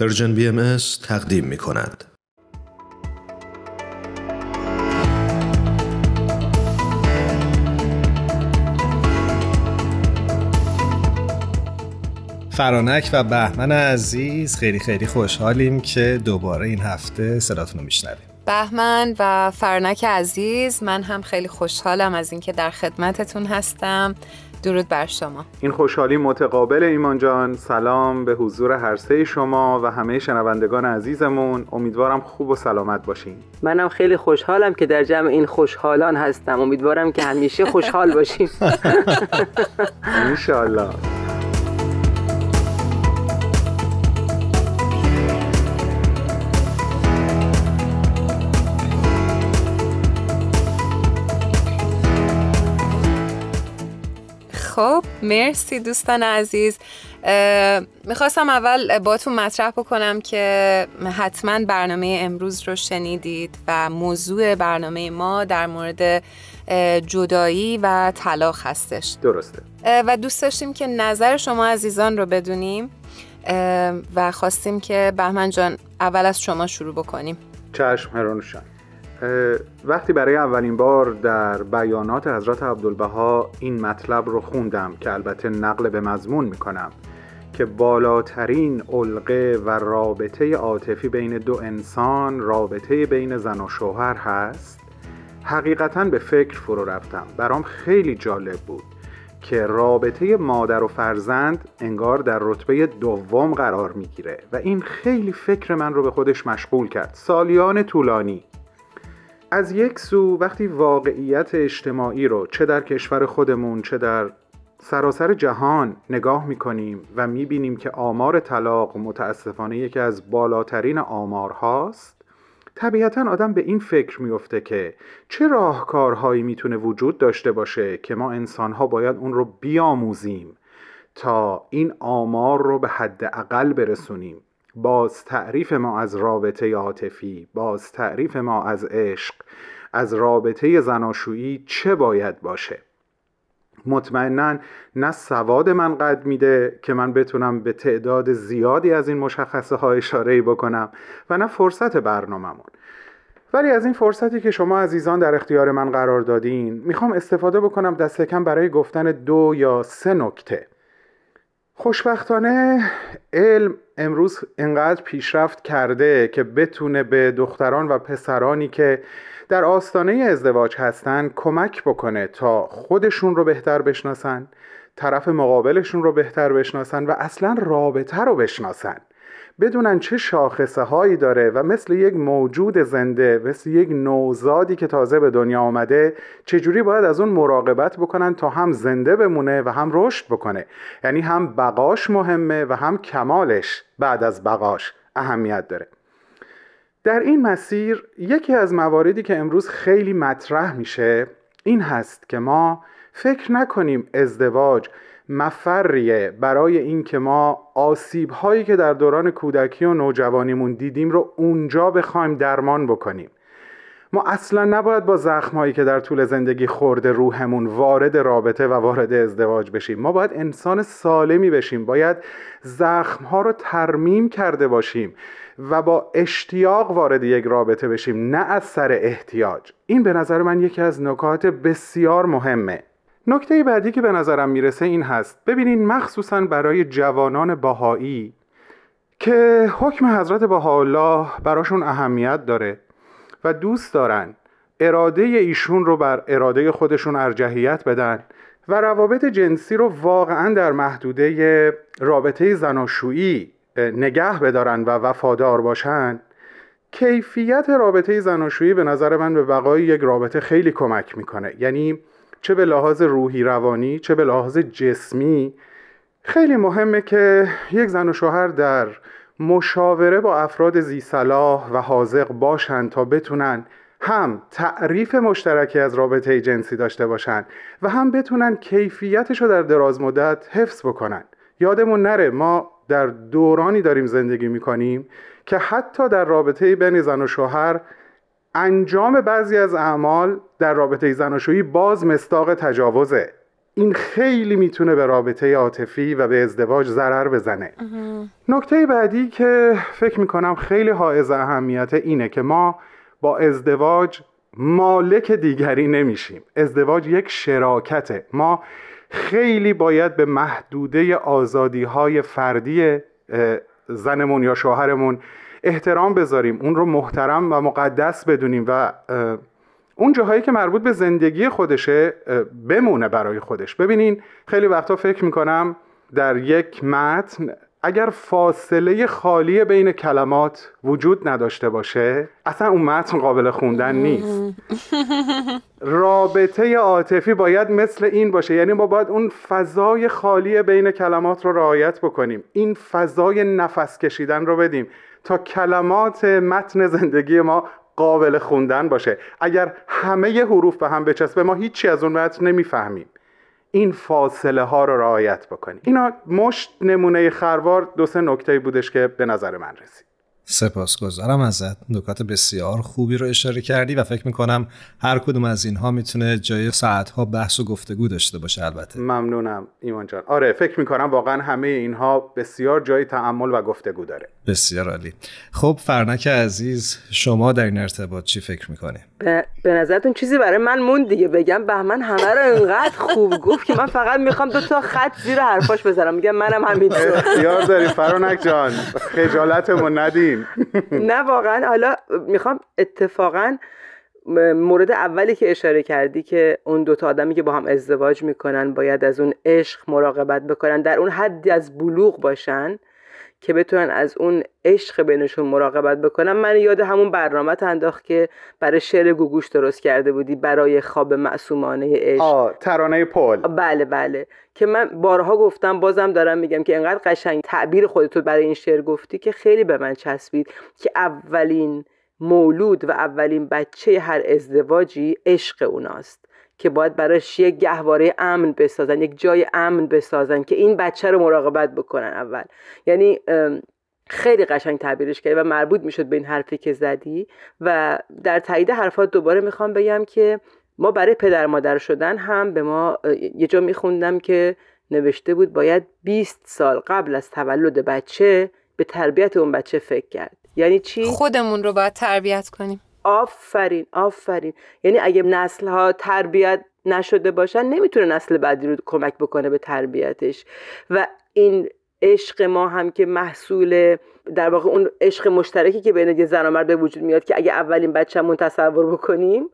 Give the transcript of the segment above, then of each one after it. پرژن بی ام تقدیم می کند. فرانک و بهمن عزیز، خیلی خیلی خوشحالیم که دوباره این هفته صداتون رو میشنویم. بهمن و فرانک عزیز، من هم خیلی خوشحالم از اینکه در خدمتتون هستم. درود بر شما. این خوشحالی متقابل ایمان جان. سلام به حضور هر سه شما و همه شنوندگان عزیزمون. امیدوارم خوب و سلامت باشین. منم خیلی خوشحالم که در جمع این خوشحالان هستم. امیدوارم که همیشه خوشحال باشیم. ان شاء الله. خب مرسی دوستان عزیز. میخواستم اول با تون مطرح بکنم که حتما برنامه امروز رو شنیدید و موضوع برنامه ما در مورد جدایی و طلاق هستش. درسته. و دوست داشتیم که نظر شما عزیزان رو بدونیم و خواستیم که بهمن جان اول از شما شروع بکنیم. چشم هرانوشان. وقتی برای اولین بار در بیانات حضرت عبدالبها این مطلب رو خوندم که البته نقل به مضمون میکنم که بالاترین علقه و رابطه عاطفی بین دو انسان رابطه بین زن و شوهر هست، حقیقتاً به فکر فرو رفتم. برام خیلی جالب بود که رابطه مادر و فرزند انگار در رتبه دوم قرار میگیره و این خیلی فکر من رو به خودش مشغول کرد سالیان طولانی. از یک سو وقتی واقعیت اجتماعی رو چه در کشور خودمون چه در سراسر جهان نگاه میکنیم و میبینیم که آمار طلاق متاسفانه یکی از بالاترین آمار هاست، طبیعتاً آدم به این فکر میفته که چه راهکارهایی میتونه وجود داشته باشه که ما انسانها باید اون رو بیاموزیم تا این آمار رو به حداقل برسونیم. باز تعریف ما از رابطه عاطفی، باز تعریف ما از عشق، از رابطه زناشویی چه باید باشه؟ مطمئناً نه سواد من قد میده که من بتونم به تعداد زیادی از این مشخصه ها اشاره بکنم و نه فرصت برنامه‌مون. ولی از این فرصتی که شما عزیزان در اختیار من قرار دادین، میخوام استفاده بکنم دست کم برای گفتن 2 یا 3 نکته. خوشبختانه علم امروز انقدر پیشرفت کرده که بتونه به دختران و پسرانی که در آستانه ازدواج هستن کمک بکنه تا خودشون رو بهتر بشناسن، طرف مقابلشون رو بهتر بشناسن و اصلا رابطه رو بشناسن، بدونن چه شاخصه هایی داره و مثل یک موجود زنده، مثل یک نوزادی که تازه به دنیا آمده، چجوری باید از اون مراقبت بکنن تا هم زنده بمونه و هم رشد بکنه. یعنی هم بقاش مهمه و هم کمالش بعد از بقاش اهمیت داره. در این مسیر یکی از مواردی که امروز خیلی مطرح میشه این هست که ما فکر نکنیم ازدواج مفریه برای این که ما آسیب‌هایی که در دوران کودکی و نوجوانیمون دیدیم رو اونجا بخوایم درمان بکنیم. ما اصلا نباید با زخم‌هایی که در طول زندگی خورده روحمون وارد رابطه و وارد ازدواج بشیم. ما باید انسان سالمی بشیم، باید زخم‌ها رو ترمیم کرده باشیم و با اشتیاق وارد یک رابطه بشیم، نه از سر احتیاج. این به نظر من یکی از نکات بسیار مهمه. نکته بعدی که به نظرم میرسه این هست، ببینین مخصوصاً برای جوانان بهایی که حکم حضرت بهاءالله براشون اهمیت داره و دوست دارن اراده ایشون رو بر اراده خودشون ارجحیت بدن و روابط جنسی رو واقعاً در محدوده رابطه زناشویی نگه بدارن و وفادار باشن، کیفیت رابطه زناشویی به نظر من به بقای یک رابطه خیلی کمک میکنه. یعنی چه به لحاظ روحی روانی چه به لحاظ جسمی خیلی مهمه که یک زن و شوهر در مشاوره با افراد ذی‌صلاح و حاذق باشن تا بتونن هم تعریف مشترکی از رابطه جنسی داشته باشن و هم بتونن کیفیتش رو در دراز مدت حفظ بکنن. یادمون نره ما در دورانی داریم زندگی میکنیم که حتی در رابطه بین زن و شوهر انجام بعضی از اعمال در رابطه زناشویی باز مصداق تجاوزه. این خیلی میتونه به رابطه عاطفی و به ازدواج ضرر بزنه. نکته بعدی که فکر میکنم خیلی حائز اهمیت اینه که ما با ازدواج مالک دیگری نمیشیم. ازدواج یک شراکته. ما خیلی باید به محدوده آزادی‌های فردی زنمون یا شوهرمون احترام بذاریم، اون رو محترم و مقدس بدونیم و اون جاهایی که مربوط به زندگی خودشه بمونه برای خودش. ببینین خیلی وقتا فکر میکنم در یک متن اگر فاصله خالی بین کلمات وجود نداشته باشه اصلا اون متن قابل خوندن نیست. رابطه عاطفی باید مثل این باشه، یعنی ما باید اون فضای خالی بین کلمات رو رعایت بکنیم، این فضای نفس کشیدن رو بدیم تا کلمات متن زندگی ما قابل خوندن باشه. اگر همه حروف به هم بچسبه ما هیچی از اون متن نمیفهمیم. این فاصله ها رو رعایت بکنیم. اینا مشت نمونه خروار 2-3 نکته بودش که به نظر من رسید. سپاسگزارم ازت. نکات بسیار خوبی رو اشاره کردی و فکر میکنم هر کدوم از اینها میتونه جای ساعت‌ها بحث و گفتگو داشته باشه. البته ممنونم ایمان جان. آره فکر میکنم واقعا همه اینها بسیار جای تأمل و گفتگو داره. بسیار عالی. خب فرانک عزیز شما در این ارتباط چی فکر میکنی؟ به نظرتون چیزی برای من موند دیگه بگم؟ بهمن همه رو انقدر خوب گفت که من فقط میخوام 2 خط زیر حرفاش بذارم. میگم منم همینطور. اختیار داری فرانک جان، خجالتمون ندی. نه واقعا. حالا میخوام اتفاقا مورد اولی که اشاره کردی که اون 2 آدمی که با هم ازدواج میکنن باید از اون عشق مراقبت بکنن، در اون حدی از بلوغ باشن که بتونن از اون عشق بینشون مراقبت بکنن. من یاد همون برنامه تنداخت که برای شعر گوگوش درست کرده بودی برای خواب معصومانه عشق. ترانه پل. بله بله، که من بارها گفتم بازم دارم میگم که انقدر قشنگ تعبیر خودتو برای این شعر گفتی که خیلی به من چسبید که اولین مولود و اولین بچه هر ازدواجی عشق اوناست که باید براش یک گهواره امن بسازن، یک جای امن بسازن که این بچه رو مراقبت بکنن اول. یعنی خیلی قشنگ تعبیرش کردی و مربوط میشد به این حرفی که زدی. و در تایید حرفات دوباره میخوام بگم که ما برای پدر مادر شدن هم به ما یه جا میخوندم که نوشته بود باید 20 سال قبل از تولد بچه به تربیت اون بچه فکر کرد. یعنی چی؟ خودمون رو باید تربیت کنیم. آفرین آفرین. یعنی اگه نسل‌ها تربیت نشده باشن نمیتونه نسل بعدی رو کمک بکنه به تربیتش. و این عشق ما هم که محصول در واقع اون عشق مشترکی که بین یه زن و مرد به وجود میاد که اگه اولین بچه‌مون تصور بکنیم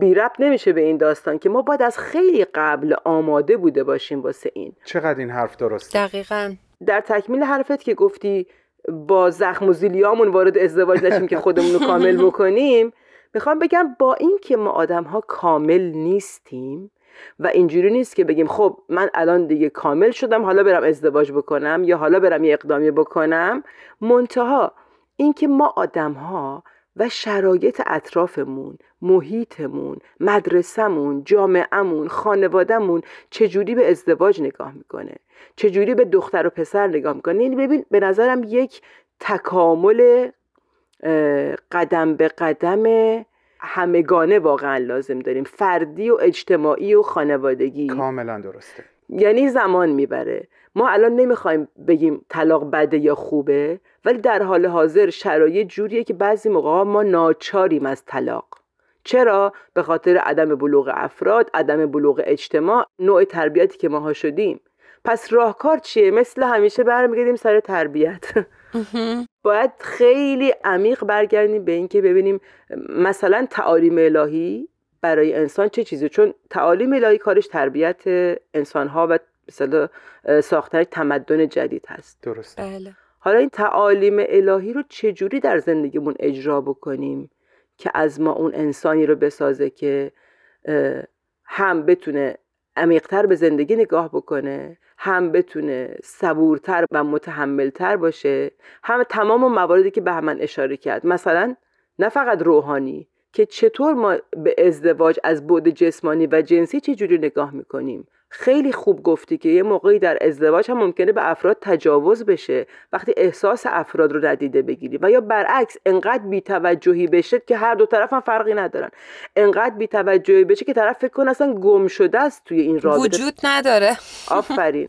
بی ربط نمیشه به این داستان که ما باید از خیلی قبل آماده بوده باشیم واسه این. چقدر این حرف درسته. دقیقاً. در تکمیل حرفت که گفتی با زخم و زیلیامون وارد ازدواج نشیم که خودمون رو کامل بکنیم، میخوام بگم با این که ما آدم ها کامل نیستیم و اینجوری نیست که بگیم خب من الان دیگه کامل شدم حالا برم ازدواج بکنم یا حالا برم یه اقدامی بکنم. منتها این که ما آدم ها و شرایط اطرافمون، محیطمون، مدرسمون، جامعهمون، خانوادهمون چجوری به ازدواج نگاه میکنه، چجوری به دختر و پسر نگاه میکنه. یعنی ببین به نظرم یک تکامل قدم به قدم همگانه واقعا لازم داریم، فردی و اجتماعی و خانوادگی. کاملا درسته. یعنی زمان میبره. ما الان نمیخوایم بگیم طلاق بده یا خوبه، ولی در حال حاضر شرایط جوریه که بعضی موقعا ما ناچاریم از طلاق. چرا؟ به خاطر عدم بلوغ افراد، عدم بلوغ اجتماع، نوع تربیتی که ماها شدیم. پس راهکار چیه؟ مثل همیشه برمیگردیم سر تربیت. باید خیلی عمیق برگردیم به این که ببینیم مثلا تعالیم الهی برای انسان چه چیزه، چون تعالیم الهی کارش تربیت انسان‌ها و مثلا ساختن تمدن جدید هست. درسته. بله. حالا این تعالیم الهی رو چجوری در زندگیمون اجرا بکنیم که از ما اون انسانی رو بسازه که هم بتونه عمیق‌تر به زندگی نگاه بکنه، هم بتونه صبورتر و متحملتر باشه، هم تمام مواردی که بهمن اشاره کرد، مثلا نه فقط روحانی که چطور ما به ازدواج از بعد جسمانی و جنسی چجوری نگاه میکنیم، خیلی خوب گفتی که یه موقعی در ازدواج هم ممکنه به افراد تجاوز بشه وقتی احساس افراد رو ندیده بگیری، و یا برعکس انقدر بی‌توجهی بشه که هر دو طرف هم فرقی ندارن، انقدر بی‌توجهی بشه که طرف فکر کنه اصلا گم شده است توی این رابطه، وجود نداره. آفرین.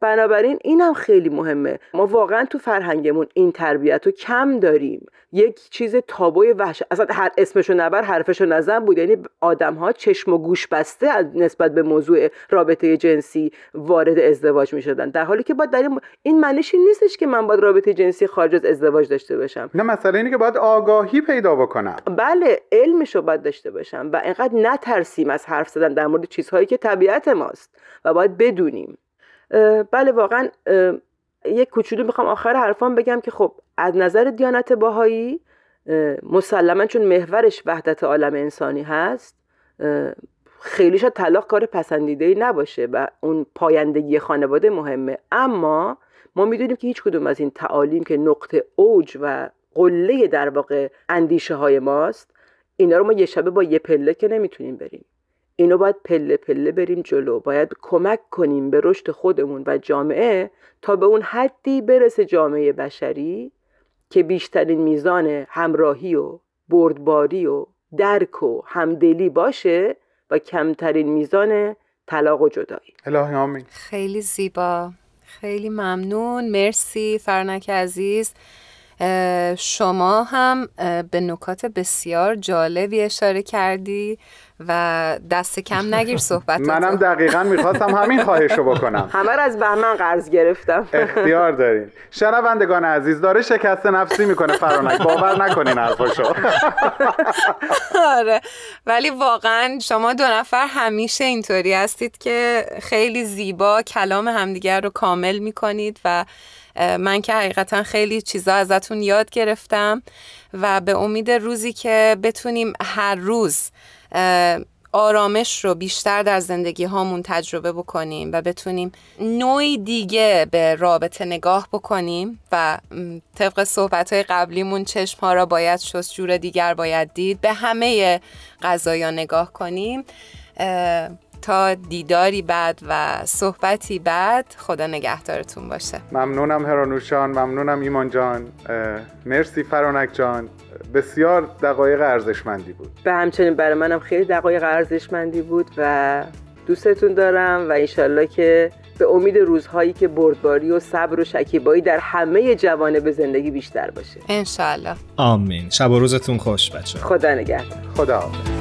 بنابراین این هم خیلی مهمه. ما واقعا تو فرهنگمون این تربیت رو کم داریم. یک چیز تابوی وحش، اصلا هر اسمشو نبر حرفشو نزن بود، یعنی آدم ها چشم و گوش بسته نسبت به موضوع رابطه جنسی وارد ازدواج می شدن، در حالی که باید در این معنیش نیستش که من باید رابطه جنسی خارج از ازدواج داشته باشم. نه، مسئله اینه که باید آگاهی پیدا بکنم. بله، علمشو باید داشته باشم و اینقدر نترسیم از حرف زدن در مورد چیزهایی که طبیعت ماست و باید بدونیم. بله، واقعا یک کوچولو میخوام آخر حرفام بگم که خب از نظر دیانت بهایی مسلما چون محورش وحدت عالم انسانی هست، خیلی شاید طلاق کار پسندیده‌ای نباشه و اون پایندگی خانواده مهمه، اما ما میدونیم که هیچ کدوم از این تعالیم که نقطه اوج و قله در واقع اندیشه های ماست، اینا رو ما یه شبه با یه پله که نمیتونیم بریم. اینو باید پله پله بریم جلو، باید کمک کنیم به رشد خودمون و جامعه تا به اون حدی برسه جامعه بشری که بیشترین میزان همراهی و بردباری و درک و همدلی باشه و کمترین میزان طلاق و جدایی. الهی آمین. خیلی زیبا، خیلی ممنون. مرسی فرانک عزیز. شما هم به نکات بسیار جالبی اشاره کردی و دست کم نگیر صحبتت. منم دقیقاً میخواستم همین خواهشو بکنم. همه را از بهمن قرض گرفتم. اختیار دارین. شنوندگان عزیز، داره شکست نفسی میکنه فرانک، باور نکنین حرفشو. آره، ولی واقعاً شما دو نفر همیشه اینطوری هستید که خیلی زیبا کلام همدیگر رو کامل میکنید و من که حقیقتا خیلی چیزا ازتون یاد گرفتم و به امید روزی که بتونیم هر روز آرامش رو بیشتر در زندگی هامون تجربه بکنیم و بتونیم نوعی دیگه به رابطه نگاه بکنیم و طبق صحبت‌های قبلیمون چشم ها را باید شست، جور دیگر باید دید، به همه قضایا نگاه کنیم. تا دیداری بعد و صحبتی بعد، خدا نگهدارتون باشه. ممنونم هرانوش جان، ممنونم ایمان جان، مرسی فرانک جان، بسیار دقایق ارزشمندی بود. به همچنین برای منم خیلی دقایق ارزشمندی بود و دوستتون دارم و انشالله که به امید روزهایی که بردباری و صبر و شکیبایی در همه جوانب زندگی بیشتر باشه. انشالله. آمین. شب و روزتون خوش بچه‌ها. خدا نگهدار. خدا حافظ.